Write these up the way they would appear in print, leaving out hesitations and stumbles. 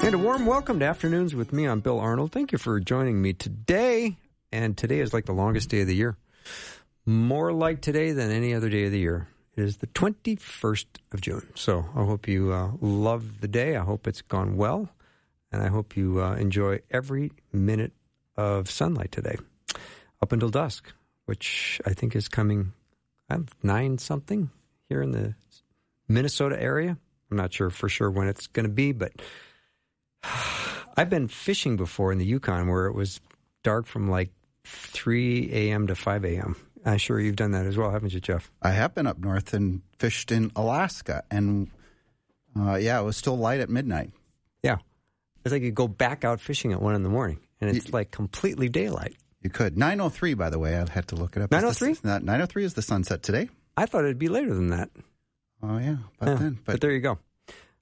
And a warm welcome to Afternoons with me. I'm Bill Arnold. Thank you for joining me today. And today is like the longest day of the year. More like today than any other day of the year. It is the 21st of June. So I hope you love the day. I hope it's gone well. And I hope you enjoy every minute of sunlight today up until dusk, which I think is coming at 9-something here in the Minnesota area. I'm not sure for sure when it's going to be, but I've been fishing before in the Yukon where it was dark from like 3 a.m. to 5 a.m. I'm sure you've done that as well, haven't you, Jeff? I have been up north and fished in Alaska, and it was still light at midnight. Yeah. It's like you go back out fishing at 1 in the morning, and it's like completely daylight. You could. 9:03, by the way. I've had to look it up. 9:03? 9:03 is the sunset today. I thought it would be later than that. Oh, yeah. About then. But there you go.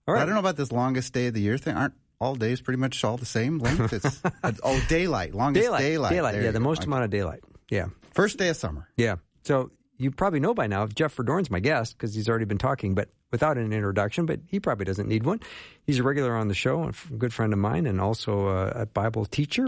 All right. I don't know about this longest day of the year thing. Aren't all days pretty much all the same length? Daylight. Longest daylight. Yeah, the most amount of daylight. Yeah. First day of summer. Yeah. So you probably know by now, Jeff Verdoorn's my guest because he's already been talking, but without an introduction, but he probably doesn't need one. He's a regular on the show, a good friend of mine, and also a Bible teacher.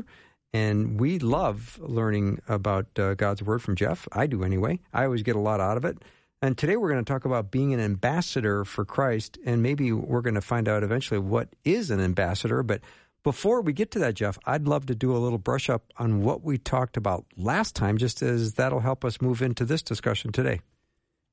And we love learning about God's Word from Jeff. I do anyway. I always get a lot out of it. And today we're going to talk about being an ambassador for Christ, and maybe we're going to find out eventually what is an ambassador. But before we get to that, Jeff, I'd love to do a little brush up on what we talked about last time, just as that'll help us move into this discussion today.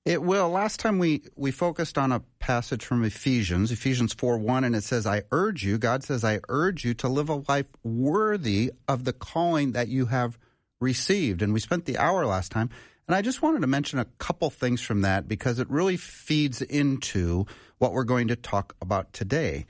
It will. Last time we focused on a passage from Ephesians 4:1, and it says, I urge you, God says, I urge you to live a life worthy of the calling that you have received. And we spent the hour last time. And I just wanted to mention a couple things from that because it really feeds into what we're going to talk about today.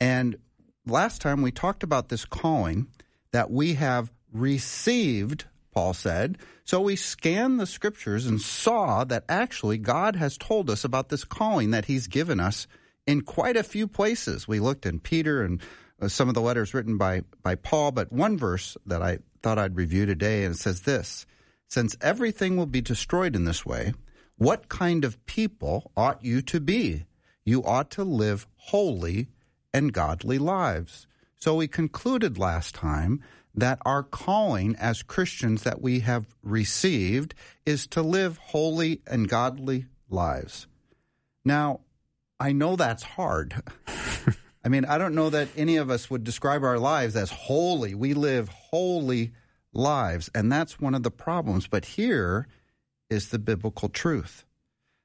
And last time we talked about this calling that we have received, Paul said. So we scanned the scriptures and saw that actually God has told us about this calling that he's given us in quite a few places. We looked in Peter and some of the letters written by Paul, but one verse that I thought I'd review today, and it says this. Since everything will be destroyed in this way, what kind of people ought you to be? You ought to live holy and godly lives. So we concluded last time that our calling as Christians that we have received is to live holy and godly lives. Now, I know that's hard. I mean, I don't know that any of us would describe our lives as holy. We live holy lives, and that's one of the problems. But here is the biblical truth,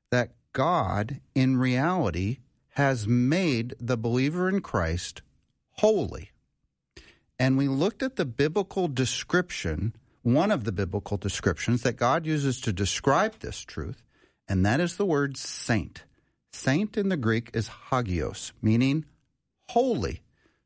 that God, in reality, has made the believer in Christ holy. And we looked at the biblical description, one of the biblical descriptions that God uses to describe this truth, and that is the word saint. Saint in the Greek is hagios, meaning holy.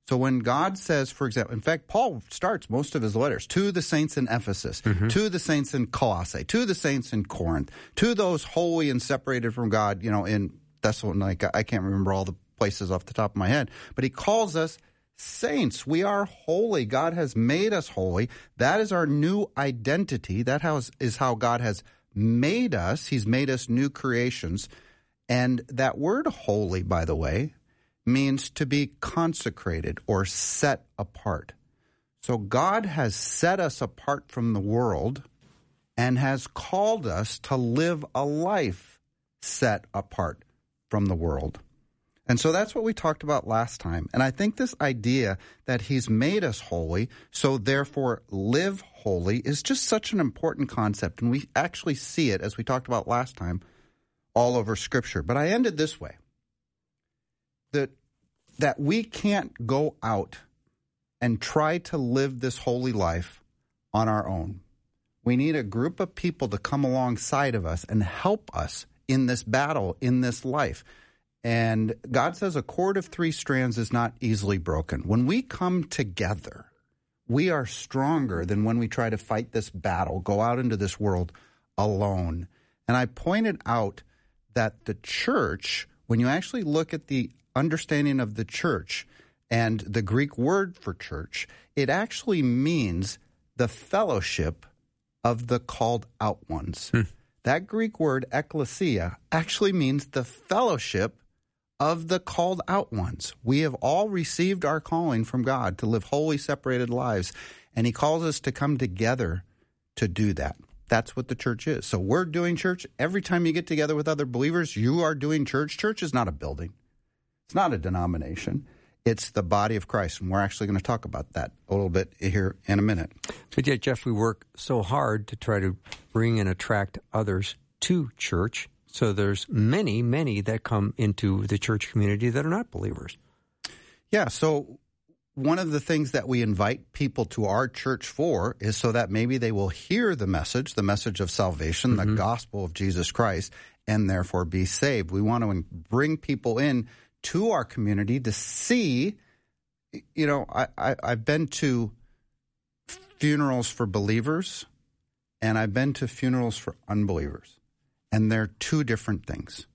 So when God says, for example, in fact, Paul starts most of his letters, to the saints in Ephesus, to the saints in Colossae, to the saints in Corinth, to those holy and separated from God, in Thessalonica. I can't remember all the places off the top of my head, but he calls us saints. We are holy. God has made us holy. That is our new identity. That is how God has made us. He's made us new creations. And that word holy, by the way, means to be consecrated or set apart. So God has set us apart from the world and has called us to live a life set apart from the world. And so that's what we talked about last time. And I think this idea that he's made us holy, so therefore live holy, is just such an important concept. And we actually see it, as we talked about last time, all over Scripture. But I ended this way. That we can't go out and try to live this holy life on our own. We need a group of people to come alongside of us and help us in this battle, in this life. And God says a cord of three strands is not easily broken. When we come together, we are stronger than when we try to fight this battle, go out into this world alone. And I pointed out that the church, when you actually look at the understanding of the church and the Greek word for church, it actually means the fellowship of the called out ones. That Greek word, ekklesia, actually means the fellowship of the called out ones. We have all received our calling from God to live wholly separated lives, and he calls us to come together to do that. That's what the church is. So we're doing church. Every time you get together with other believers, you are doing church. Church is not a building. It's not a denomination. It's the body of Christ, and we're actually going to talk about that a little bit here in a minute. But yet, Jeff, we work so hard to try to bring and attract others to church. So there's many, many that come into the church community that are not believers. Yeah, so one of the things that we invite people to our church for is so that maybe they will hear the message of salvation, the gospel of Jesus Christ, and therefore be saved. We want to bring people in to our community to see, you know, I've been to funerals for believers, and I've been to funerals for unbelievers. And they're two different things.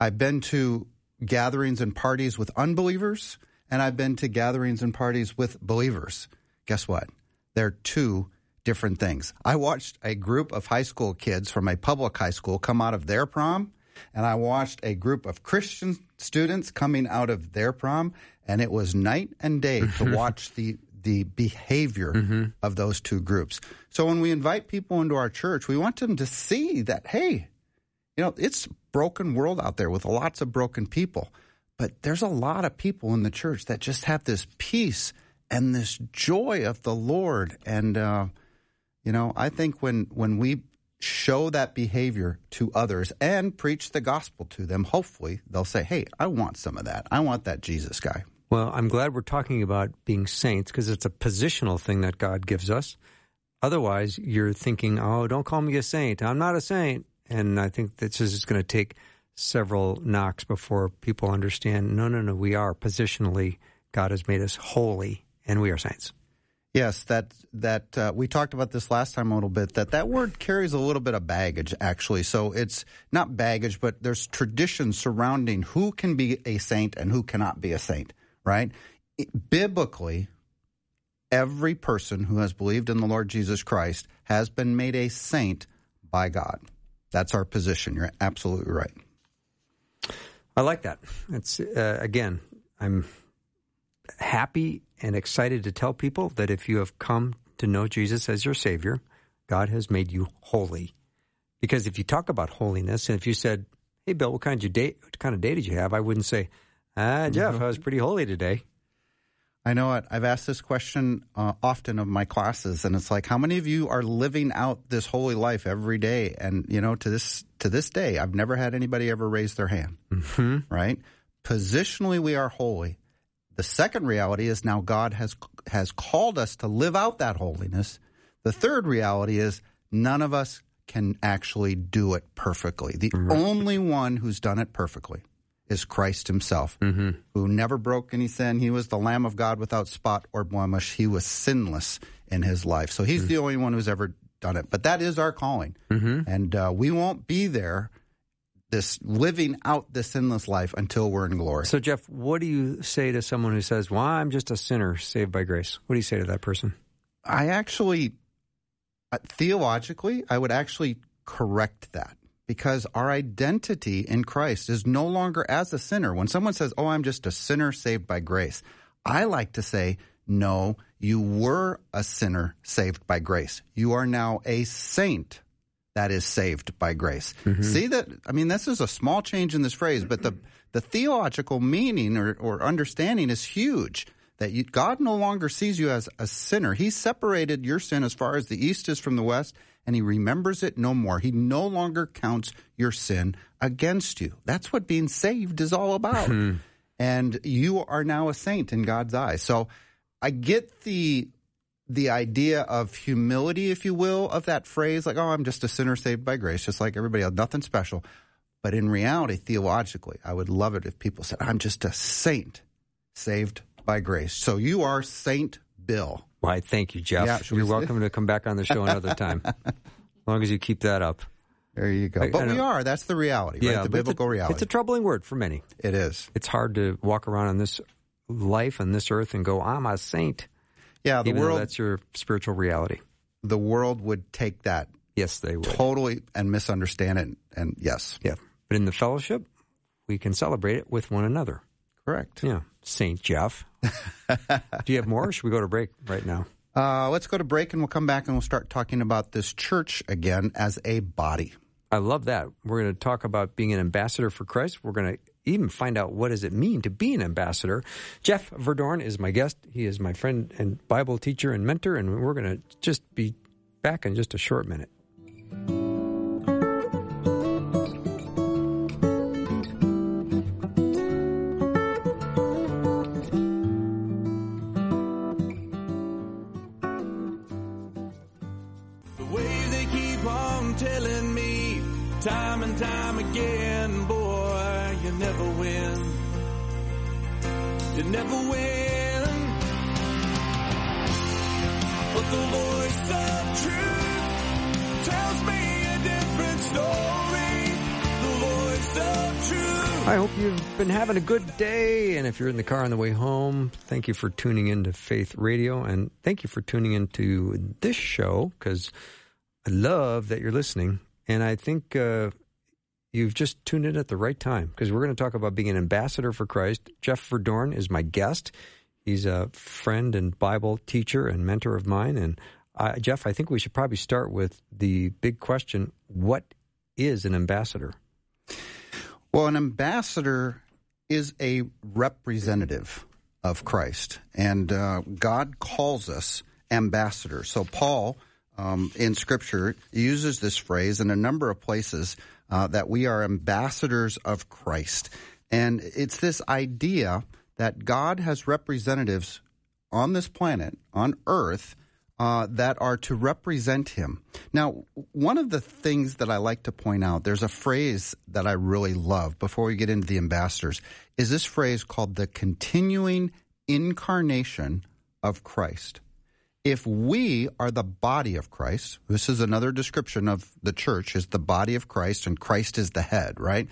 I've been to gatherings and parties with unbelievers, and I've been to gatherings and parties with believers. Guess what? They're two different things. I watched a group of high school kids from a public high school come out of their prom, and I watched a group of Christian students coming out of their prom, and it was night and day to watch the behavior of those two groups. So when we invite people into our church, we want them to see that, hey, you know, it's a broken world out there with lots of broken people, but there's a lot of people in the church that just have this peace and this joy of the Lord. And, you know, I think when we show that behavior to others and preach the gospel to them, hopefully they'll say, hey, I want some of that. I want that Jesus guy. Well, I'm glad we're talking about being saints because it's a positional thing that God gives us. Otherwise, you're thinking, oh, don't call me a saint. I'm not a saint. And I think this is going to take several knocks before people understand, no, we are positionally, God has made us holy, and we are saints. Yes, that we talked about this last time a little bit, that word carries a little bit of baggage, actually. So it's not baggage, but there's tradition surrounding who can be a saint and who cannot be a saint, right? Biblically, every person who has believed in the Lord Jesus Christ has been made a saint by God. That's our position. You're absolutely right. I like that. It's again, I'm happy and excited to tell people that if you have come to know Jesus as your Savior, God has made you holy. Because if you talk about holiness, and if you said, hey, Bill, what kind of day did you have? I wouldn't say, Jeff, I was pretty holy today. I know it. I've asked this question often of my classes, and it's like, how many of you are living out this holy life every day? And, you know, to this day, I've never had anybody ever raise their hand, right? Positionally, we are holy. The second reality is now God has called us to live out that holiness. The third reality is none of us can actually do it perfectly. The only one who's done it perfectly is Christ himself, who never broke any sin. He was the Lamb of God without spot or blemish. He was sinless in his life. So he's the only one who's ever done it. But that is our calling. And we won't be there, this living out the sinless life, until we're in glory. So, Jeff, what do you say to someone who says, well, I'm just a sinner saved by grace? What do you say to that person? I actually, theologically, I would actually correct that. Because our identity in Christ is no longer as a sinner. When someone says, oh, I'm just a sinner saved by grace, I like to say, no, you were a sinner saved by grace. You are now a saint that is saved by grace. See that? I mean, this is a small change in this phrase, but the theological meaning or understanding is huge. That God no longer sees you as a sinner. He separated your sin as far as the east is from the west, and he remembers it no more. He no longer counts your sin against you. That's what being saved is all about. And you are now a saint in God's eyes. So I get the idea of humility, if you will, of that phrase, like, oh, I'm just a sinner saved by grace, just like everybody else, nothing special. But in reality, theologically, I would love it if people said, I'm just a saint saved by grace. So you are Saint Bill. Why, thank you, Jeff. Yeah, you're welcome to come back on the show another time, as long as you keep that up. There you go. But we are. That's the reality, right? The biblical reality. It's a troubling word for many. It is. It's hard to walk around on this life, on this earth, and go, I'm a saint. Yeah, the world, that's your spiritual reality. The world would take that. Yes, they would. Totally, and misunderstand it, and yes. Yeah. But in the fellowship, we can celebrate it with one another. Correct. Yeah. St. Jeff. Do you have more, or should we go to break right now? Let's go to break, and we'll come back, and we'll start talking about this church again as a body. I love that. We're going to talk about being an ambassador for Christ. We're going to even find out what does it mean to be an ambassador. Jeff Verdoorn is my guest. He is my friend and Bible teacher and mentor, and we're going to just be back in just a short minute. Having a good day, and if you're in the car on the way home, thank you for tuning in to Faith Radio, and thank you for tuning into this show, because I love that you're listening, and I think you've just tuned in at the right time, because we're going to talk about being an ambassador for Christ. Jeff Verdoorn is my guest. He's a friend and Bible teacher and mentor of mine, and Jeff, I think we should probably start with the big question, what is an ambassador? Well, an ambassador is a representative of Christ, and God calls us ambassadors. So Paul, in Scripture, uses this phrase in a number of places that we are ambassadors of Christ. And it's this idea that God has representatives on this planet, on earth, that are to represent him. Now, one of the things that I like to point out, there's a phrase that I really love before we get into the ambassadors, is this phrase called the continuing incarnation of Christ. If we are the body of Christ, this is another description of the church, is the body of Christ, and Christ is the head, right?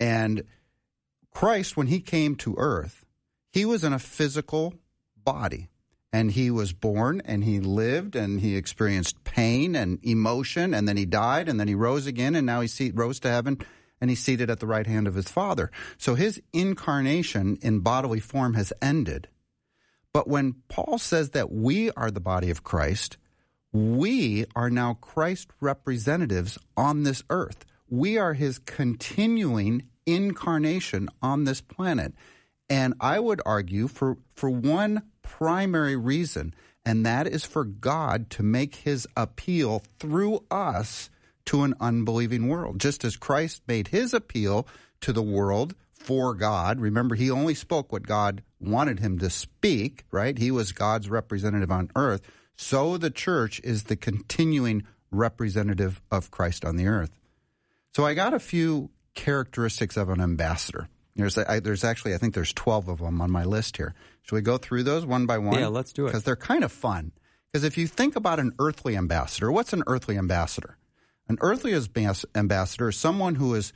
And Christ, when he came to earth, he was in a physical body. And he was born, and he lived, and he experienced pain and emotion, and then he died, and then he rose again, and now he rose to heaven, and he's seated at the right hand of his Father. So his incarnation in bodily form has ended. But when Paul says that we are the body of Christ, we are now Christ representatives on this earth. We are his continuing incarnation on this planet. And I would argue for one primary reason, and that is for God to make his appeal through us to an unbelieving world. Just as Christ made his appeal to the world for God. Remember, he only spoke what God wanted him to speak, right? He was God's representative on earth. So the church is the continuing representative of Christ on the earth. So I got a few characteristics of an ambassador. There's 12 of them on my list here. Should we go through those one by one? Yeah, let's do it. Because they're kind of fun. Because if you think about an earthly ambassador, what's an earthly ambassador? An earthly ambassador is someone who is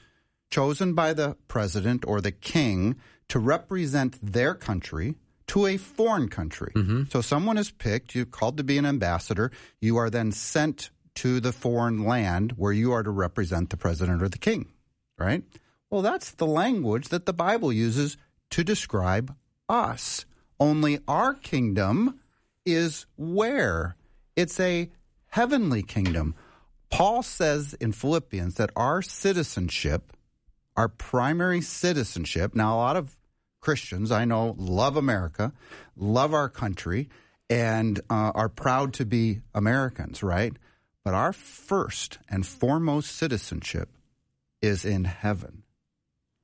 chosen by the president or the king to represent their country to a foreign country. Mm-hmm. So someone is picked, you're called to be an ambassador, you are then sent to the foreign land where you are to represent the president or the king, right? Well, that's the language that the Bible uses to describe us. Only our kingdom is where? It's a heavenly kingdom. Paul says in Philippians that our citizenship, our primary citizenship, now a lot of Christians I know love America, love our country, and are proud to be Americans, right? But our first and foremost citizenship is in heaven.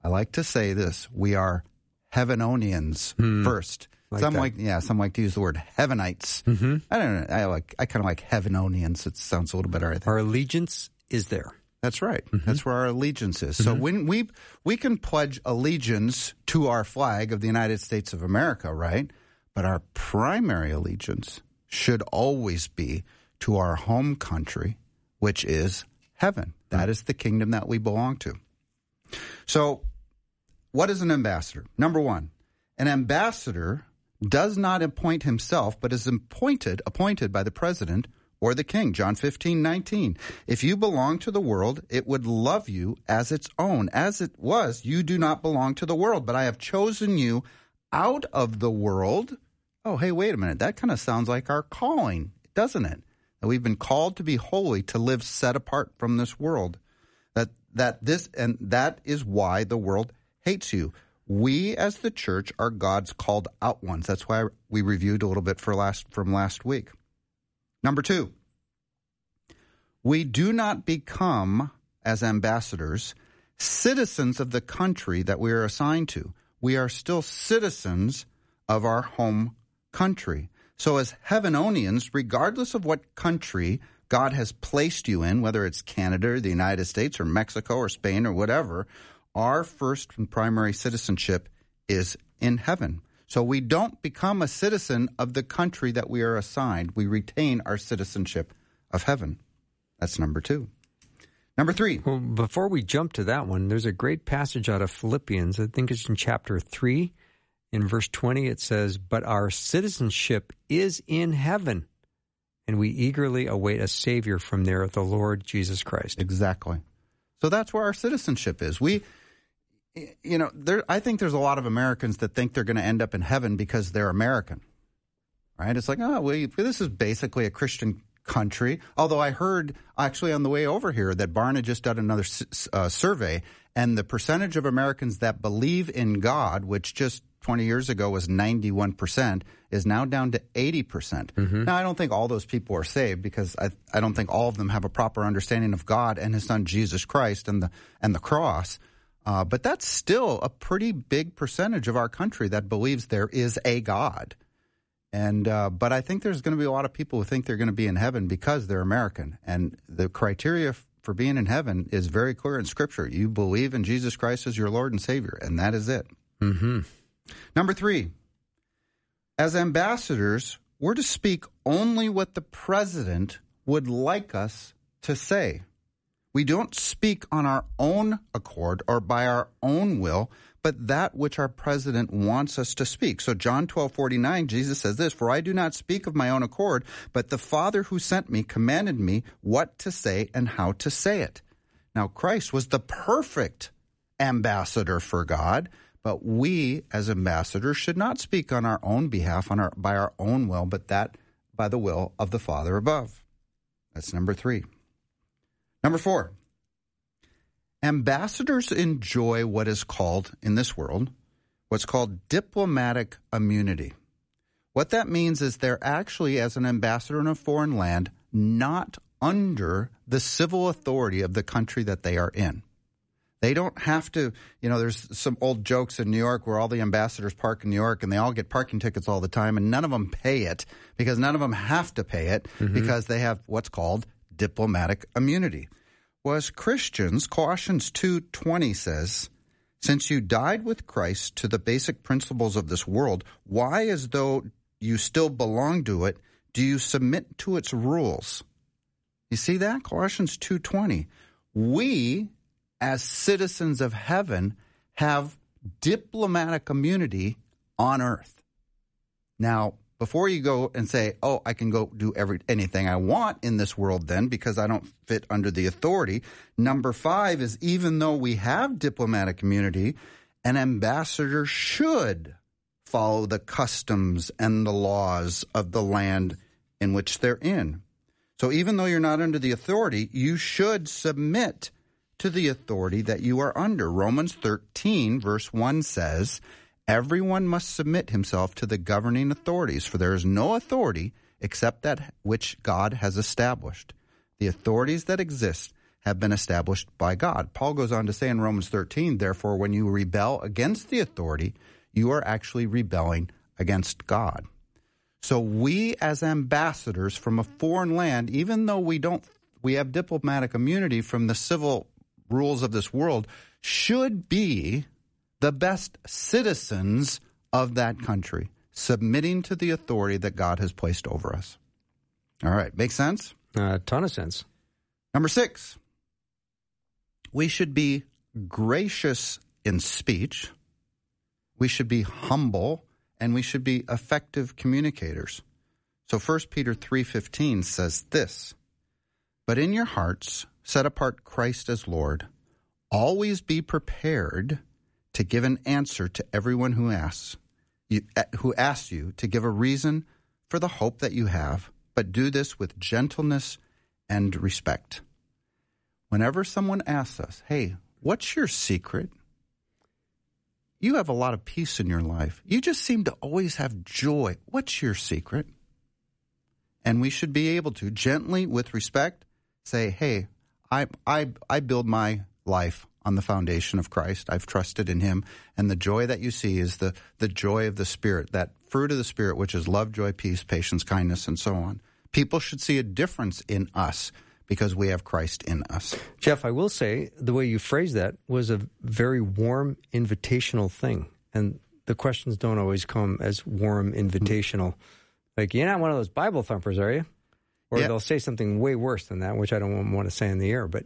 I like to say this, we are Heavenonians first. Like some that. Some like to use the word Heavenites. Mm-hmm. I don't know. I kind of like Heavenonians. It sounds a little better, I think. Our allegiance is there. That's right. Mm-hmm. That's where our allegiance is. Mm-hmm. So when we can pledge allegiance to our flag of the United States of America, right? But our primary allegiance should always be to our home country, which is heaven. That is the kingdom that we belong to. So what is an ambassador? Number one, an ambassador does not appoint himself, but is appointed by the president or the king. John 15:19. If you belong to the world, it would love you as its own. As it was, you do not belong to the world, but I have chosen you out of the world. Oh, hey, wait a minute. That kind of sounds like our calling, doesn't it? That we've been called to be holy, to live set apart from this world. That is why the world hates you. We as the church are God's called out ones. That's why we reviewed a little bit from last week. Number two, we do not become, as ambassadors, citizens of the country that we are assigned to. We are still citizens of our home country. So as Heavenonians, regardless of what country God has placed you in, whether it's Canada or the United States or Mexico or Spain or whatever, our first and primary citizenship is in heaven. So we don't become a citizen of the country that we are assigned. We retain our citizenship of heaven. That's number two. Number three. Well, before we jump to that one, there's a great passage out of Philippians. I think it's in chapter 3. In verse 20, it says, "But our citizenship is in heaven, and we eagerly await a Savior from there, the Lord Jesus Christ." Exactly. So that's where our citizenship is. I think there's a lot of Americans that think they're going to end up in heaven because they're American, right? It's like, this is basically a Christian country. Although I heard actually on the way over here that Barna just did another survey, and the percentage of Americans that believe in God, which just 20 years ago was 91%, is now down to 80%. Mm-hmm. Now, I don't think all those people are saved because I don't think all of them have a proper understanding of God and His Son Jesus Christ and the cross. But that's still a pretty big percentage of our country that believes there is a God. But I think there's going to be a lot of people who think they're going to be in heaven because they're American. And the criteria for being in heaven is very clear in Scripture. You believe in Jesus Christ as your Lord and Savior, and that is it. Mm-hmm. Number three, as ambassadors, we're to speak only what the president would like us to say. We don't speak on our own accord or by our own will, but that which our president wants us to speak. So John 12:49, Jesus says this, "For I do not speak of my own accord, but the Father who sent me commanded me what to say and how to say it." Now, Christ was the perfect ambassador for God. But we, as ambassadors, should not speak on our own behalf, by our own will, but that by the will of the Father above. That's number three. Number four, ambassadors enjoy what is called in this world, what's called diplomatic immunity. What that means is they're actually, as an ambassador in a foreign land, not under the civil authority of the country that they are in. They don't have to, there's some old jokes in New York where all the ambassadors park in New York and they all get parking tickets all the time and none of them pay it because none of them have to pay it mm-hmm. because they have what's called diplomatic immunity. Well, as Christians, Colossians 2:20 says, "Since you died with Christ to the basic principles of this world, why, as though you still belong to it, do you submit to its rules?" You see that? Colossians 2:20. We, as citizens of heaven, have diplomatic immunity on earth. Now, before you go and say, "Oh, I can go do anything I want in this world then because I don't fit under the authority," number five is even though we have diplomatic immunity, an ambassador should follow the customs and the laws of the land in which they're in. So even though you're not under the authority, you should submit to the authority that you are under. Romans 13, verse 1 says, "Everyone must submit himself to the governing authorities, for there is no authority except that which God has established. The authorities that exist have been established by God." Paul goes on to say in Romans 13, "Therefore, when you rebel against the authority, you are actually rebelling against God." So we as ambassadors from a foreign land, even though we don't we have diplomatic immunity from the civil rules of this world, should be the best citizens of that country, submitting to the authority that God has placed over us. All right. Make sense? A ton of sense. Number 6, we should be gracious in speech. We should be humble, and we should be effective communicators. So 1 Peter 3:15 says this, "But in your hearts set apart Christ as Lord. Always be prepared to give an answer to everyone who asks you to give a reason for the hope that you have, but do this with gentleness and respect." Whenever someone asks us, "Hey, what's your secret? You have a lot of peace in your life. You just seem to always have joy. What's your secret?" And we should be able to gently, with respect, say, "Hey, I build my life on the foundation of Christ. I've trusted in him. And the joy that you see is the joy of the Spirit, that fruit of the Spirit, which is love, joy, peace, patience, kindness, and so on." People should see a difference in us because we have Christ in us. Jeff, I will say the way you phrased that was a very warm, invitational thing. And the questions don't always come as warm, invitational. Like, you're not one of those Bible thumpers, are you? Or They'll say something way worse than that, which I don't want to say in the air, but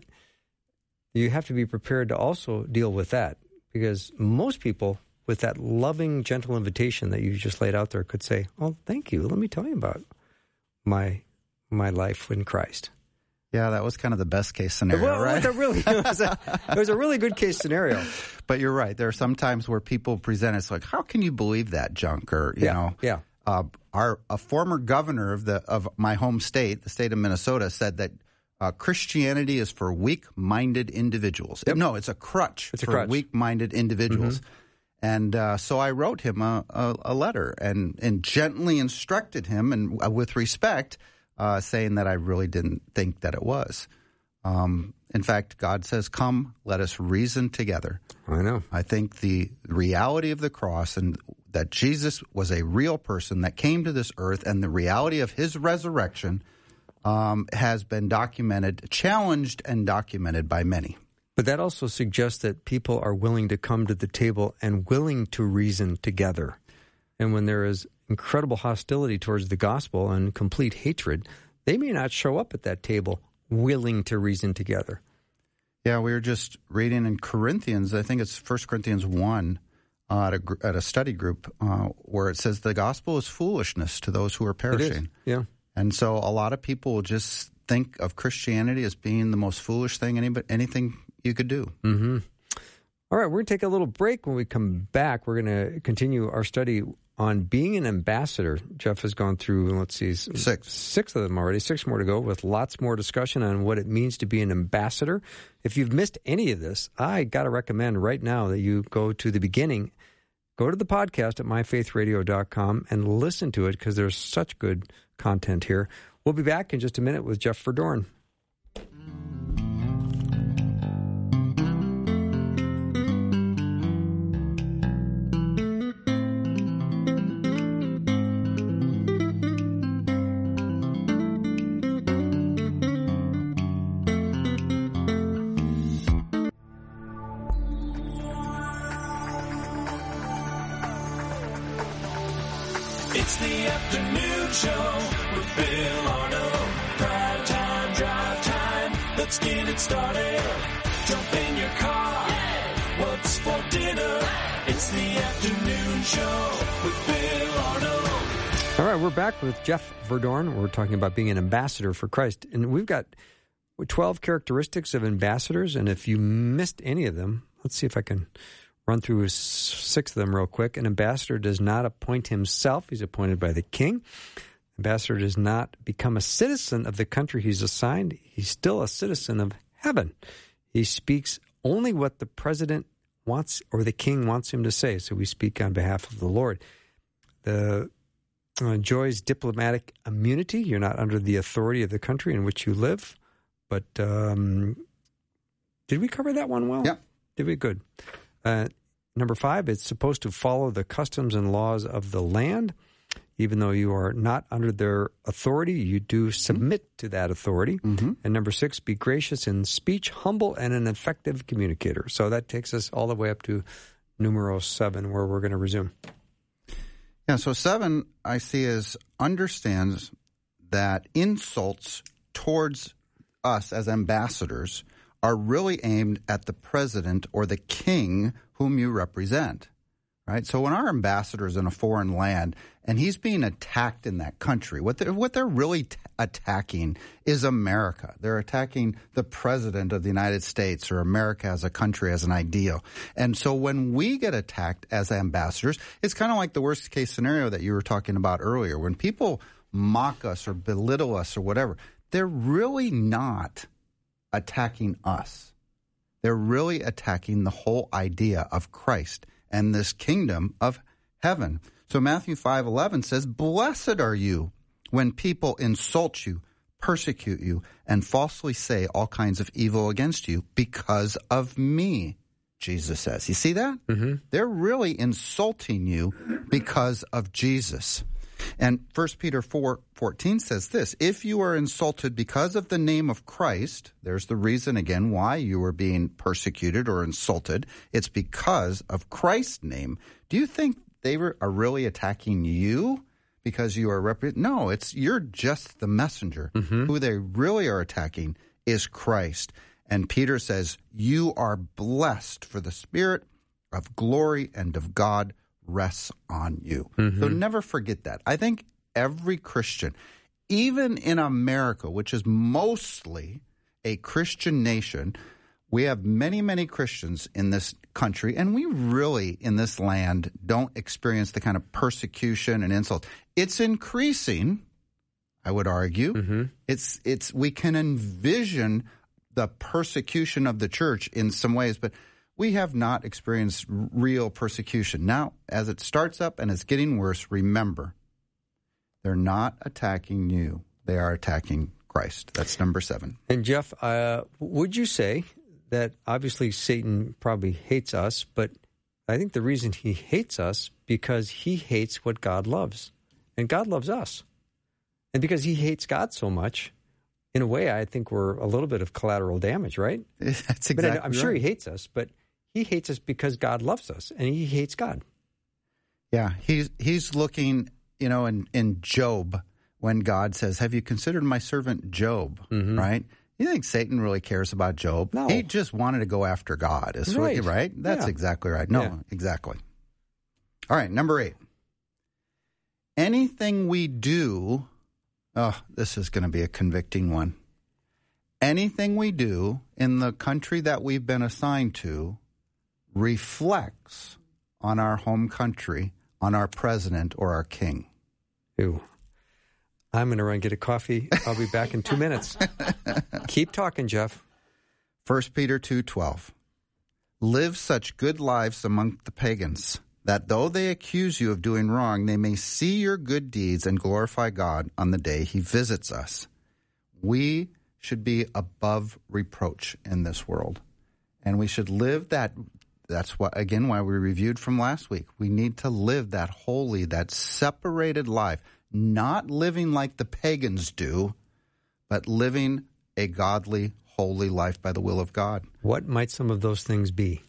you have to be prepared to also deal with that, because most people with that loving, gentle invitation that you just laid out there could say, "Oh, thank you. Let me tell you about my life in Christ." Yeah, that was kind of the best case scenario, right? It was a really good case scenario. But you're right. There are some times where people present it's like, "How can you believe that junk?" Or, you know. Yeah. A former governor of my home state, the state of Minnesota, said that Christianity is for weak-minded individuals. Yep. No, it's a crutch weak-minded individuals. Mm-hmm. And so I wrote him a letter and gently instructed him, and with respect, saying that I really didn't think that it was. In fact, God says, "Come, let us reason together." I know. I think the reality of the cross and that Jesus was a real person that came to this earth, and the reality of his resurrection has been documented, challenged, and documented by many. But that also suggests that people are willing to come to the table and willing to reason together. And when there is incredible hostility towards the gospel and complete hatred, they may not show up at that table willing to reason together. Yeah, we were just reading in Corinthians, I think it's 1 Corinthians 1, at a study group where it says the gospel is foolishness to those who are perishing. It is. Yeah. And so a lot of people just think of Christianity as being the most foolish thing, anything you could do. Mm-hmm. All right, we're going to take a little break. When we come back, we're going to continue our study on being an ambassador. Jeff has gone through, let's see, six of them already, 6 more to go, with lots more discussion on what it means to be an ambassador. If you've missed any of this, I got to recommend right now that you go to the beginning, go to the podcast at myfaithradio.com and listen to it, because there's such good content here. We'll be back in just a minute with Jeff Verdoorn. It's the afternoon show with Bill Arno. Prime time, drive time. Let's get it started. Jump in your car. Hey. What's for dinner? Hey. It's the afternoon show with Bill Arno. All right, we're back with Jeff Verdoorn. We're talking about being an ambassador for Christ. And we've got 12 characteristics of ambassadors. And if you missed any of them, let's see if I can run through 6 of them real quick. An ambassador does not appoint himself. He's appointed by the king. Ambassador does not become a citizen of the country he's assigned. He's still a citizen of heaven. He speaks only what the president wants or the king wants him to say. So we speak on behalf of the Lord. The enjoys diplomatic immunity. You're not under the authority of the country in which you live. But did we cover that one well? Yeah. Did we? Good. Number 5, it's supposed to follow the customs and laws of the land. even though you are not under their authority, you do submit to that authority. Mm-hmm. And number 6, be gracious in speech, humble, and an effective communicator. So that takes us all the way up to numero 7, where we're going to resume. Yeah, so 7 I see as understands that insults towards us as ambassadors are really aimed at the president or the king whom you represent, right? So when our ambassador is in a foreign land and he's being attacked in that country, what they're really attacking is America. They're attacking the president of the United States or America as a country, as an ideal. And so when we get attacked as ambassadors, it's kind of like the worst case scenario that you were talking about earlier. When people mock us or belittle us or whatever, they're really not attacking us. They're really attacking the whole idea of Christ and this kingdom of heaven. So Matthew 5:11 says, "Blessed are you when people insult you, persecute you, and falsely say all kinds of evil against you because of me," Jesus says. You see that? Mm-hmm. They're really insulting you because of Jesus. And 1 Peter 4:14 says this, "If you are insulted because of the name of Christ," there's the reason again why you are being persecuted or insulted. It's because of Christ's name. Do you think they are really attacking you because you are No, you're just the messenger. Mm-hmm. Who they really are attacking is Christ. And Peter says, "You are blessed, for the spirit of glory and of God rests on you." Mm-hmm. So never forget that. I think every Christian, even in America, which is mostly a Christian nation, we have many, many Christians in this country, and we really, in this land, don't experience the kind of persecution and insult. It's increasing, I would argue. Mm-hmm. It's we can envision the persecution of the church in some ways, but we have not experienced real persecution. Now, as it starts up and it's getting worse, remember, they're not attacking you. They are attacking Christ. That's number 7. And Jeff, would you say that obviously Satan probably hates us, but I think the reason he hates us because he hates what God loves, and God loves us. And because he hates God so much, in a way, I think we're a little bit of collateral damage, right? That's exactly right. I'm sure he hates us, but he hates us because God loves us, and he hates God. Yeah, he's looking, you know, in Job, when God says, "Have you considered my servant Job?" Mm-hmm. Right? You think Satan really cares about Job? No. He just wanted to go after God. Right? That's exactly right. No, exactly. All right, number 8. Anything we do, oh, this is going to be a convicting one. Anything we do in the country that we've been assigned to reflects on our home country, on our president or our king. Ew. I'm going to run get a coffee. I'll be back in 2 minutes. Keep talking, Jeff. 1 Peter 2:12. "Live such good lives among the pagans, that though they accuse you of doing wrong, they may see your good deeds and glorify God on the day he visits us." We should be above reproach in this world. And we should live that. That's what, again, why we reviewed from last week. We need to live that holy, that separated life, not living like the pagans do, but living a godly, holy life by the will of God. What might some of those things be?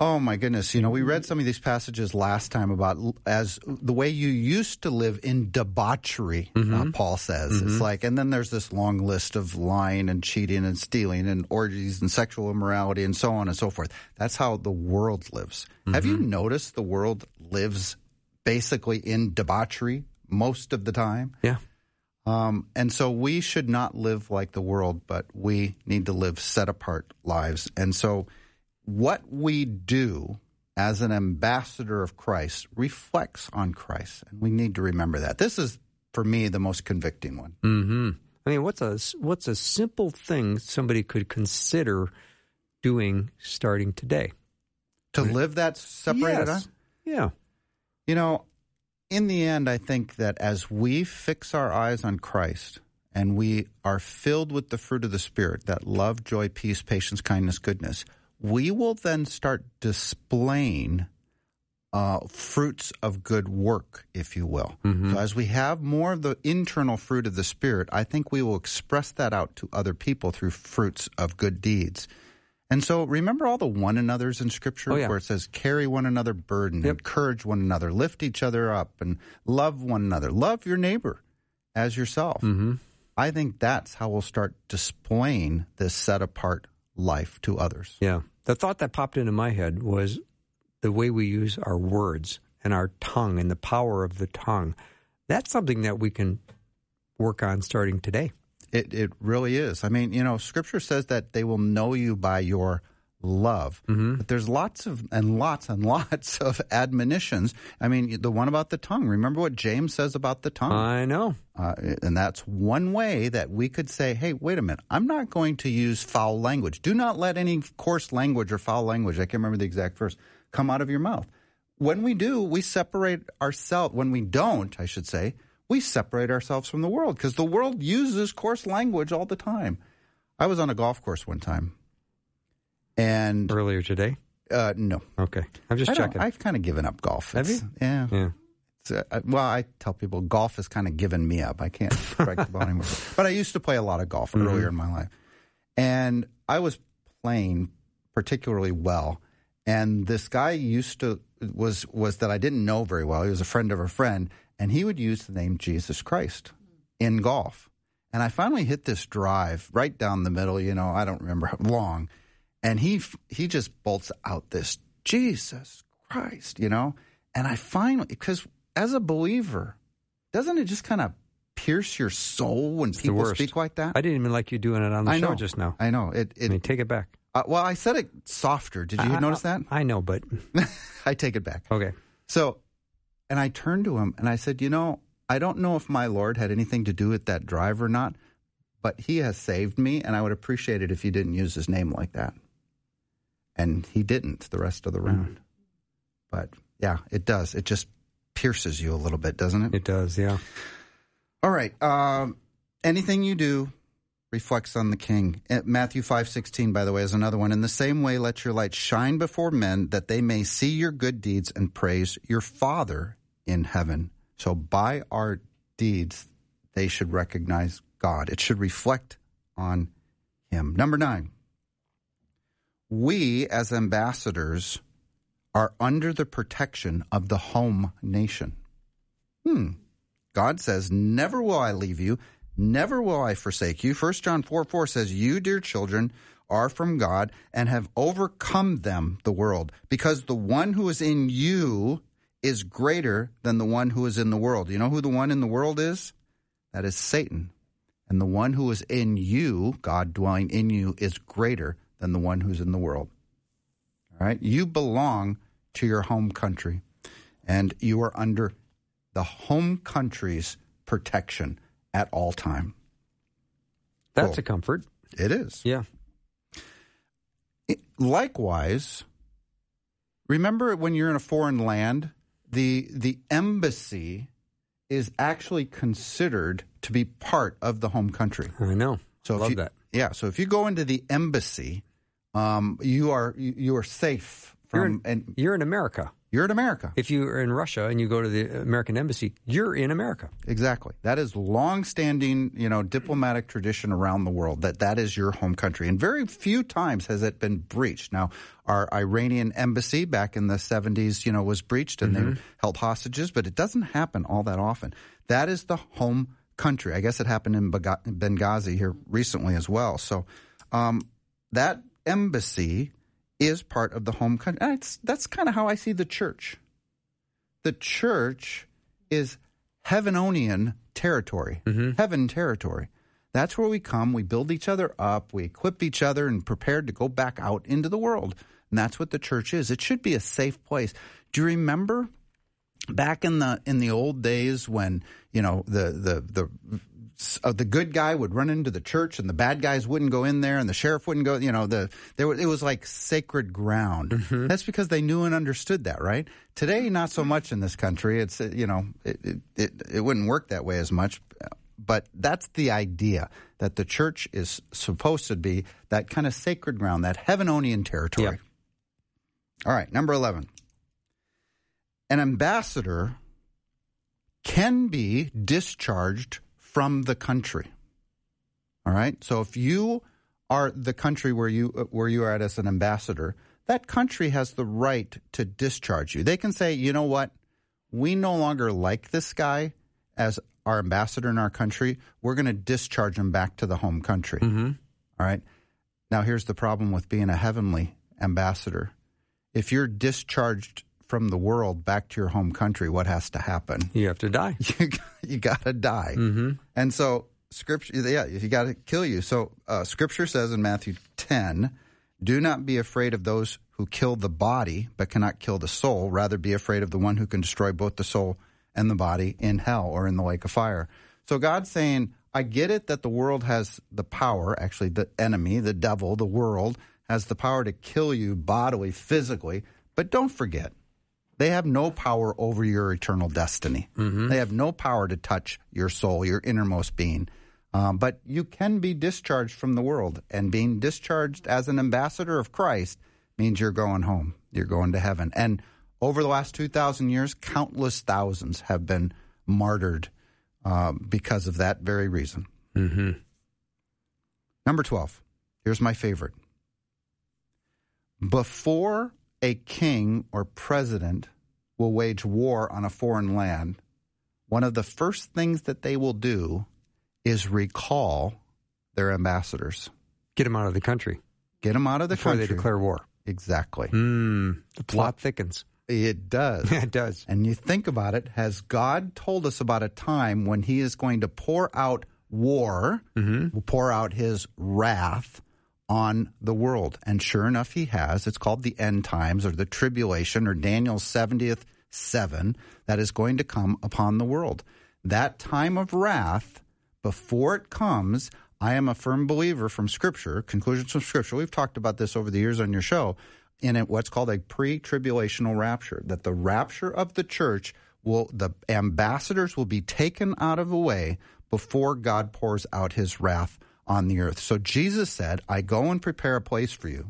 Oh, my goodness. You know, we read some of these passages last time about as the way you used to live in debauchery, mm-hmm. Paul says. Mm-hmm. It's like, and then there's this long list of lying and cheating and stealing and orgies and sexual immorality and so on and so forth. That's how the world lives. Mm-hmm. Have you noticed the world lives basically in debauchery most of the time? Yeah. And so we should not live like the world, but we need to live set-apart lives. And so what we do as an ambassador of Christ reflects on Christ, and we need to remember that. This is, for me, the most convicting one. Mm-hmm. I mean, what's a simple thing somebody could consider doing starting today? To live that separated? Yes. Yeah. You know, in the end, I think that as we fix our eyes on Christ— and we are filled with the fruit of the Spirit, that love, joy, peace, patience, kindness, goodness— we will then start displaying fruits of good work, if you will. Mm-hmm. So as we have more of the internal fruit of the Spirit, I think we will express that out to other people through fruits of good deeds. And so remember all the one another's in Scripture where it says carry one another burden, encourage one another, lift each other up, and love one another. Love your neighbor as yourself. Mm-hmm. I think that's how we'll start displaying this set-apart life to others. Yeah. The thought that popped into my head was the way we use our words and our tongue and the power of the tongue. That's something that we can work on starting today. It really is. I mean, you know, Scripture says that they will know you by your love. Mm-hmm. But there's lots of lots of admonitions. I mean, the one about the tongue. Remember what James says about the tongue? I know. And that's one way that we could say, hey, wait a minute, I'm not going to use foul language. Do not let any coarse language or foul language, I can't remember the exact verse, come out of your mouth. When we do, we separate ourselves. When we don't, I should say, we separate ourselves from the world because the world uses coarse language all the time. I was on a golf course one time. And earlier today? No. Okay. I'm just checking. I've kind of given up golf. Have you? Yeah. Yeah. Well, I tell people golf has kind of given me up. I can't strike the ball anymore. But I used to play a lot of golf earlier in my life. And I was playing particularly well. And this guy was that I didn't know very well. He was a friend of a friend, and he would use the name Jesus Christ in golf. And I finally hit this drive right down the middle, you know, I don't remember how long. And he just bolts out this Jesus Christ, you know. And I finally, because as a believer, doesn't it just kind of pierce your soul when people speak like that? I didn't even like you doing it on the show just now. I know. I mean, take it back. Well, I said it softer. Did you notice that? I know, but... I take it back. Okay. So, and I turned to him, and I said, you know, I don't know if my Lord had anything to do with that drive or not, but he has saved me, and I would appreciate it if you didn't use his name like that. And he didn't the rest of the round. But, yeah, it does. It just pierces you a little bit, doesn't it? It does, yeah. All right. Anything you do reflects on the King. Matthew 5:16, by the way, is another one. In the same way, let your light shine before men that they may see your good deeds and praise your Father in heaven. So by our deeds, they should recognize God. It should reflect on him. Number 9, we as ambassadors are under the protection of the home nation. God says, never will I leave you. Never will I forsake you. 1 John 4:4 says, you, dear children, are from God and have overcome them, the world, because the one who is in you is greater than the one who is in the world. You know who the one in the world is? That is Satan. And the one who is in you, God dwelling in you, is greater than the one who's in the world. All right? You belong to your home country, and you are under the home country's protection at all time. That's a comfort. It is. Yeah. Likewise, remember when you're in a foreign land, the embassy is actually considered to be part of the home country. I know. So I love that. Yeah. So if you go into the embassy, you are safe from. You're in America. You're in America. If you're in Russia and you go to the American embassy, you're in America. Exactly. That is longstanding, you know, diplomatic tradition around the world, that is your home country. And very few times has it been breached. Now, our Iranian embassy back in the 70s, you know, was breached and they held hostages, but it doesn't happen all that often. That is the home country. I guess it happened in Benghazi here recently as well. So that embassy is part of the home country. And that's kind of how I see the church. The church is heavenonian territory, heaven territory. That's where we come, we build each other up, we equip each other and prepared to go back out into the world. And that's what the church is. It should be a safe place. Do you remember back in the old days when, you know, the good guy would run into the church and the bad guys wouldn't go in there and the sheriff wouldn't go, you know, it was like sacred ground. Mm-hmm. That's because they knew and understood that, right? Today, not so much in this country. It's, you know, it wouldn't work that way as much. But that's the idea, that the church is supposed to be that kind of sacred ground, that heavenonian territory. Yep. All right, number 11. an ambassador can be discharged from the country. All right? So if you are the country where you are at as an ambassador, that country has the right to discharge you. They can say, you know what? We no longer like this guy as our ambassador in our country. We're going to discharge him back to the home country. Mm-hmm. All right? Now, here's the problem with being a heavenly ambassador. If you're discharged from the world back to your home country, what has to happen? You have to die. You got to die. Mm-hmm. And so Scripture, you got to kill you. So Scripture says in Matthew 10, do not be afraid of those who kill the body but cannot kill the soul. Rather be afraid of the one who can destroy both the soul and the body in hell or in the lake of fire. So God's saying, I get it that the world has the power, actually the enemy, the devil, the world, has the power to kill you bodily, physically, but don't forget, they have no power over your eternal destiny. Mm-hmm. They have no power to touch your soul, your innermost being. But you can be discharged from the world, and being discharged as an ambassador of Christ means you're going home. You're going to heaven. And over the last 2,000 years, countless thousands have been martyred because of that very reason. Mm-hmm. Number 12. Here's my favorite. Before a king or president will wage war on a foreign land, one of the first things that they will do is recall their ambassadors. Get them out of the country. Get them out of the country. Before they declare war. Exactly. The plot thickens. It does. It does. And you think about it, has God told us about a time when he is going to pour out war, mm-hmm. pour out his wrath on the world? And sure enough, he has. It's called the end times or the tribulation or Daniel's 70th seven that is going to come upon the world. That time of wrath, before it comes, I am a firm believer from Scripture, conclusions from Scripture. We've talked about this over the years on your show, in what's called a pre-tribulational rapture, that the rapture of the church the ambassadors will be taken out of the way before God pours out his wrath on the earth. So Jesus said, I go and prepare a place for you.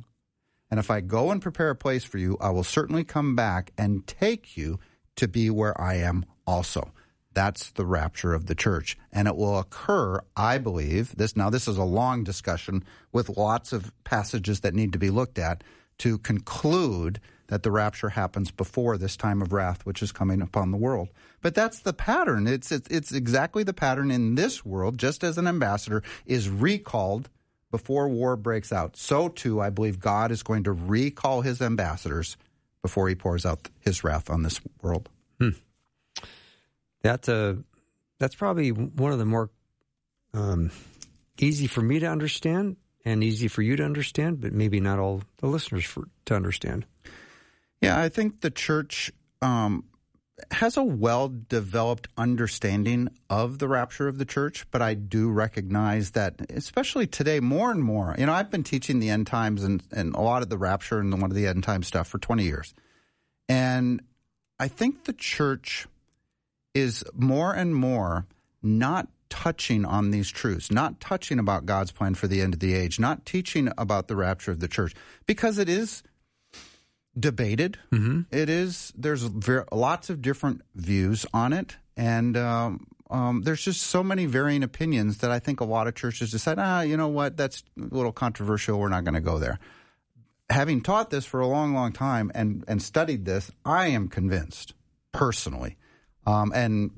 And if I go and prepare a place for you, I will certainly come back and take you to be where I am also. That's the rapture of the church. And it will occur, I believe, this is a long discussion with lots of passages that need to be looked at to conclude that the rapture happens before this time of wrath, which is coming upon the world. But that's the pattern. It's exactly the pattern in this world, just as an ambassador is recalled before war breaks out. So, too, I believe God is going to recall his ambassadors before he pours out his wrath on this world. That's probably one of the more easy for me to understand and easy for you to understand, but maybe not all the listeners to understand. Yeah, I think the church has a well-developed understanding of the rapture of the church, but I do recognize that, especially today, more and more. You know, I've been teaching the end times and a lot of the rapture and one of the end time stuff for 20 years. And I think the church is more and more not touching on these truths, not touching about God's plan for the end of the age, not teaching about the rapture of the church, because it is debated. Mm-hmm. There's lots of different views on it, and there's just so many varying opinions that I think a lot of churches decide, you know what, that's a little controversial, we're not going to go there. Having taught this for a long, long time and studied this, I am convinced, personally, and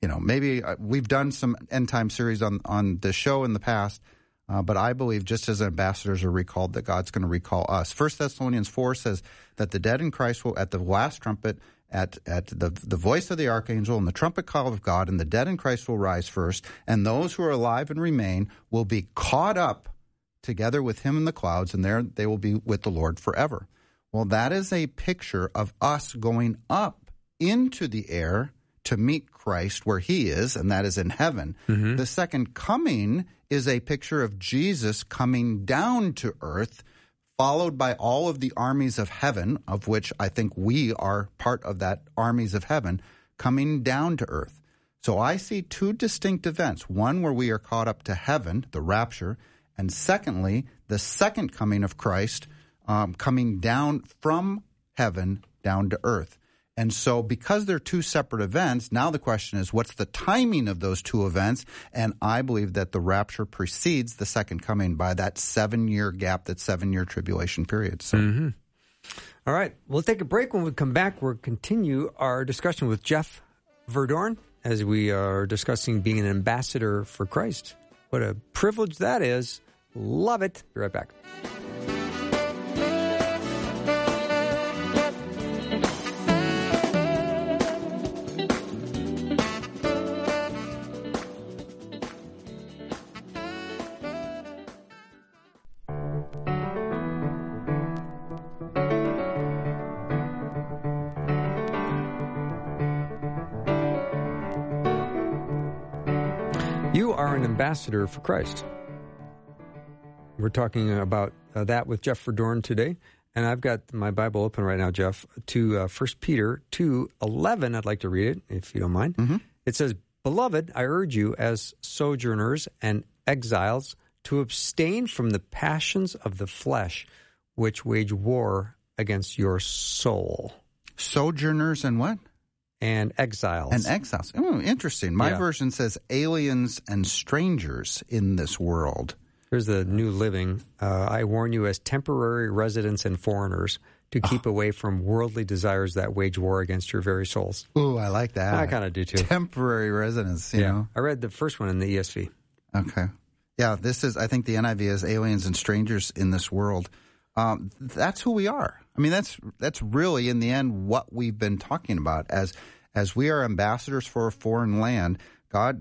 you know, maybe we've done some end time series on the show in the past, but I believe just as ambassadors are recalled, that God's going to recall us. First Thessalonians 4 says that the dead in Christ will, at the last trumpet, at the voice of the archangel and the trumpet call of God, and the dead in Christ will rise first, and those who are alive and remain will be caught up together with him in the clouds, and there they will be with the Lord forever. Well, that is a picture of us going up into the air to meet Christ where he is, and that is in heaven. Mm-hmm. The second coming is a picture of Jesus coming down to earth, followed by all of the armies of heaven, of which I think we are part of that armies of heaven, coming down to earth. So I see two distinct events, one where we are caught up to heaven, the rapture, and secondly, the second coming of Christ coming down from heaven down to earth. And so because they're two separate events, now the question is, what's the timing of those two events? And I believe that the rapture precedes the second coming by that 7-year gap, that 7-year tribulation period. So. Mm-hmm. All right. We'll take a break. When we come back, we'll continue our discussion with Jeff Verdoorn as we are discussing being an ambassador for Christ. What a privilege that is. Love it. Be right back. Ambassador for Christ. We're talking about that with Jeff Verdoorn today, and I've got my Bible open right now, Jeff, to 1 Peter 2:11. I'd like to read it, if you don't mind. Mm-hmm. It says, "Beloved, I urge you as sojourners and exiles to abstain from the passions of the flesh, which wage war against your soul." Sojourners and what? And exiles. And exiles. Oh, interesting. My version says aliens and strangers in this world. Here's the New Living. I warn you as temporary residents and foreigners to keep away from worldly desires that wage war against your very souls. Ooh, I like that. I kind of do too. Temporary residents, you know. I read the first one in the ESV. Okay. Yeah, this is, I think the NIV is aliens and strangers in this world. That's who we are. I mean, that's really, in the end, what we've been talking about. As we are ambassadors for a foreign land,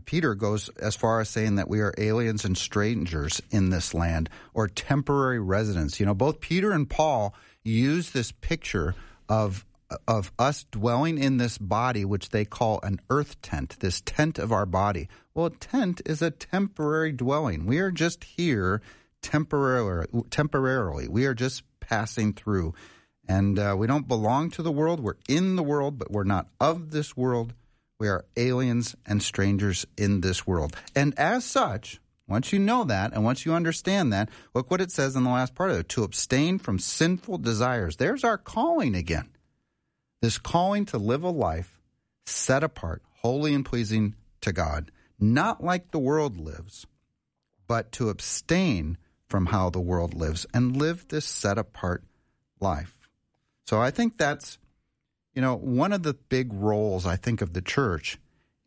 Peter goes as far as saying that we are aliens and strangers in this land, or temporary residents. You know, both Peter and Paul use this picture of us dwelling in this body, which they call an earth tent, this tent of our body. Well, a tent is a temporary dwelling. We are just here temporarily. We are just passing through. And we don't belong to the world. We're in the world, but we're not of this world. We are aliens and strangers in this world. And as such, once you know that and once you understand that, look what it says in the last part of it, to abstain from sinful desires. There's our calling again. This calling to live a life set apart, holy and pleasing to God, not like the world lives, but to abstain from how the world lives and live this set apart life. So I think that's, you know, one of the big roles, I think, of the church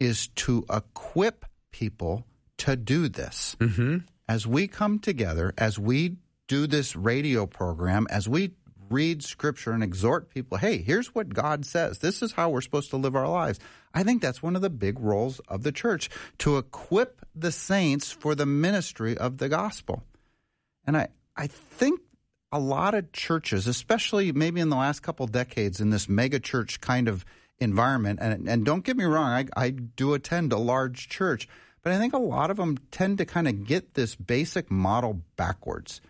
is to equip people to do this. Mm-hmm. As we come together, as we do this radio program, as we read Scripture and exhort people, hey, here's what God says. This is how we're supposed to live our lives. I think that's one of the big roles of the church, to equip the saints for the ministry of the gospel. And I think a lot of churches, especially maybe in the last couple decades in this mega church kind of environment, and don't get me wrong, I do attend a large church, but I think a lot of them tend to kind of get this basic model backwards.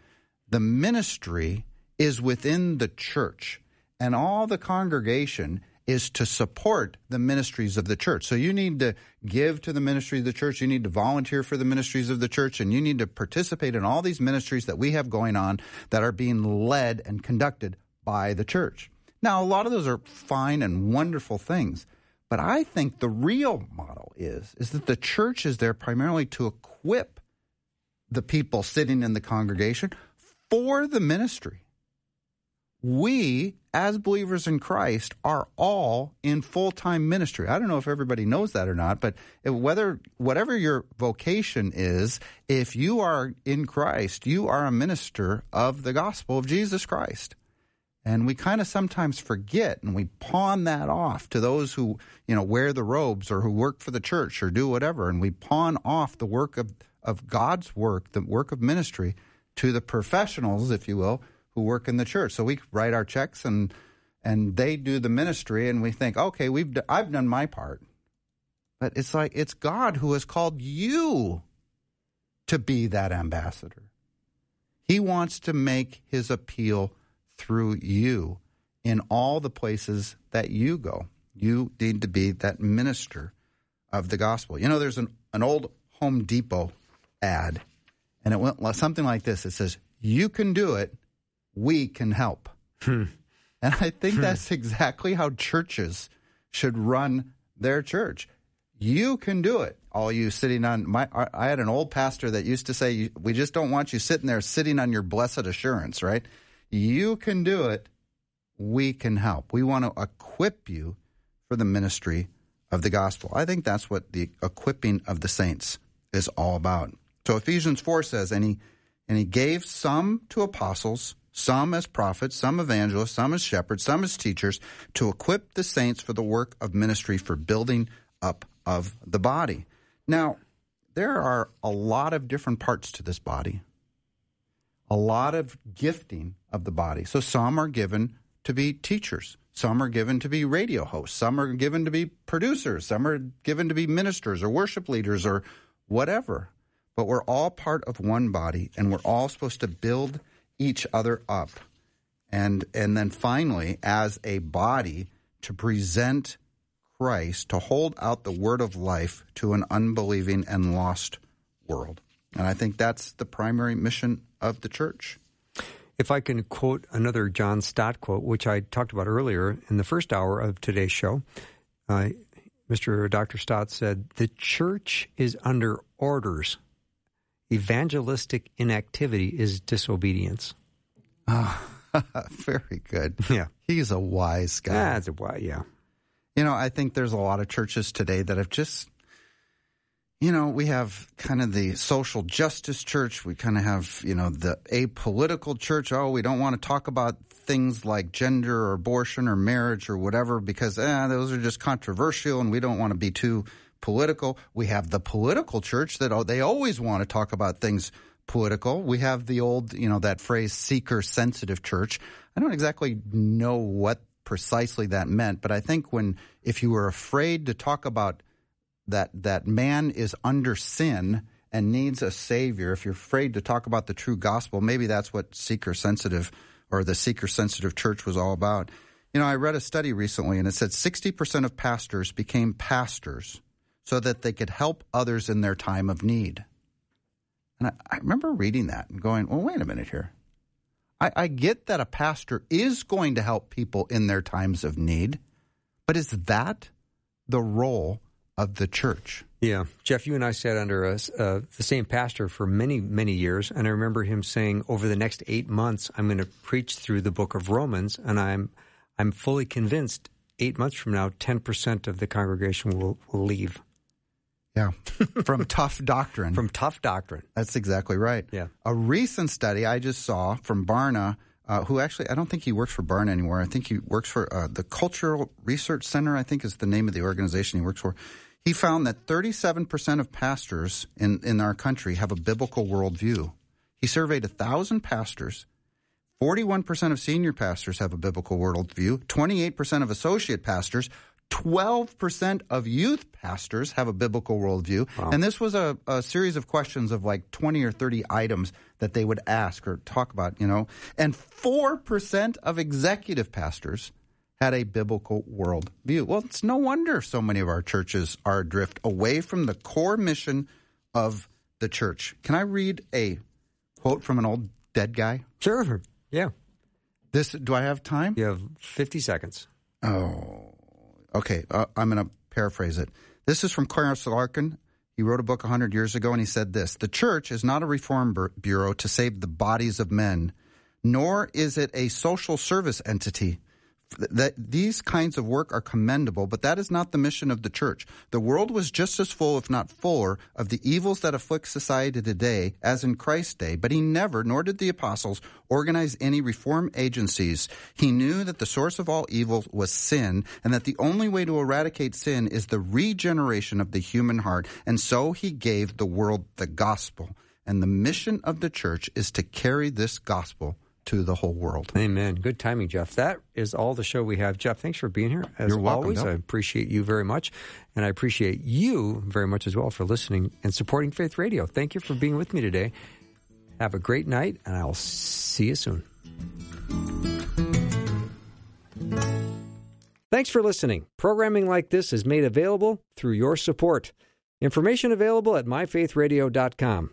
The ministry is within the church, and all the congregation is to support the ministries of the church. So you need to give to the ministry of the church, you need to volunteer for the ministries of the church, and you need to participate in all these ministries that we have going on that are being led and conducted by the church. Now, a lot of those are fine and wonderful things, but I think the real model is that the church is there primarily to equip the people sitting in the congregation for the ministry. We, as believers in Christ, are all in full-time ministry. I don't know if everybody knows that or not, but whatever your vocation is, if you are in Christ, you are a minister of the gospel of Jesus Christ. And we kind of sometimes forget, and we pawn that off to those who, you know, wear the robes or who work for the church or do whatever, and we pawn off the work of God's work, the work of ministry, to the professionals, if you will, who work in the church. So we write our checks and they do the ministry, and we think, okay, I've done my part. But it's like, it's God who has called you to be that ambassador. He wants to make his appeal through you in all the places that you go. You need to be that minister of the gospel. You know, there's an old Home Depot ad, and it went something like this. It says, "You can do it. We can help." And I think that's exactly how churches should run their church. You can do it. All you sitting on my, I had an old pastor that used to say, we just don't want you sitting there sitting on your blessed assurance, right? You can do it. We can help. We want to equip you for the ministry of the gospel. I think that's what the equipping of the saints is all about. So Ephesians 4 says, and he gave some to apostles, some as prophets, some evangelists, some as shepherds, some as teachers, to equip the saints for the work of ministry, for building up of the body. Now, there are a lot of different parts to this body, a lot of gifting of the body. So some are given to be teachers, some are given to be radio hosts, some are given to be producers, some are given to be ministers or worship leaders or whatever. But we're all part of one body, and we're all supposed to build each other up, and then finally, as a body, to present Christ, to hold out the word of life to an unbelieving and lost world. And I think that's the primary mission of the church. If I can quote another John Stott quote, which I talked about earlier in the first hour of today's show, Dr. Stott said, "The church is under orders. Evangelistic inactivity is disobedience." Oh, very good. Yeah. He's a wise guy. That's a wise, yeah. You know, I think there's a lot of churches today that have just, you know, we have kind of the social justice church. We kind of have, you know, the apolitical church. Oh, we don't want to talk about things like gender or abortion or marriage or whatever because those are just controversial and we don't want to be too political. We have the political church that they always want to talk about things political. We have the old, you know, that phrase, seeker-sensitive church. I don't exactly know what precisely that meant, but I think if you were afraid to talk about that man is under sin and needs a savior, if you're afraid to talk about the true gospel, maybe that's what seeker-sensitive or the seeker-sensitive church was all about. You know, I read a study recently and it said 60% of pastors became pastors so that they could help others in their time of need. And I remember reading that and going, well, wait a minute here. I get that a pastor is going to help people in their times of need, but is that the role of the church? Yeah. Jeff, you and I sat under the same pastor for many, many years, and I remember him saying, over the next 8 months, I'm going to preach through the book of Romans, and I'm fully convinced 8 months from now, 10% of the congregation will leave. Yeah, from tough doctrine. From tough doctrine. That's exactly right. Yeah. A recent study I just saw from Barna, who actually, I don't think he works for Barna anymore. I think he works for the Cultural Research Center, I think is the name of the organization he works for. He found that 37% of pastors in our country have a biblical worldview. He surveyed 1,000 pastors. 41% of senior pastors have a biblical worldview. 28% of associate pastors. 12% of youth pastors have a biblical worldview. Wow. And this was a series of questions of like 20 or 30 items that they would ask or talk about, you know. And 4% of executive pastors had a biblical worldview. Well, it's no wonder so many of our churches are adrift away from the core mission of the church. Can I read a quote from an old dead guy? Sure. Yeah. Do I have time? You have 50 seconds. Oh. Okay, I'm going to paraphrase it. This is from Clarence Larkin. He wrote a book 100 years ago, and he said this: "The church is not a reform bureau to save the bodies of men, nor is it a social service entity. These kinds of work are commendable, but that is not the mission of the church. The world was just as full, if not fuller, of the evils that afflict society today as in Christ's day, but he never, nor did the apostles, organize any reform agencies. He knew that the source of all evil was sin, and that the only way to eradicate sin is the regeneration of the human heart, and so he gave the world the gospel. And the mission of the church is to carry this gospel to the whole world." Amen. Good timing, Jeff. That is all the show we have. Jeff, thanks for being here. You're welcome, always, Bill. I appreciate you very much, and I appreciate you very much as well for listening and supporting Faith Radio. Thank you for being with me today. Have a great night, and I'll see you soon. Thanks for listening. Programming like this is made available through your support. Information available at myfaithradio.com.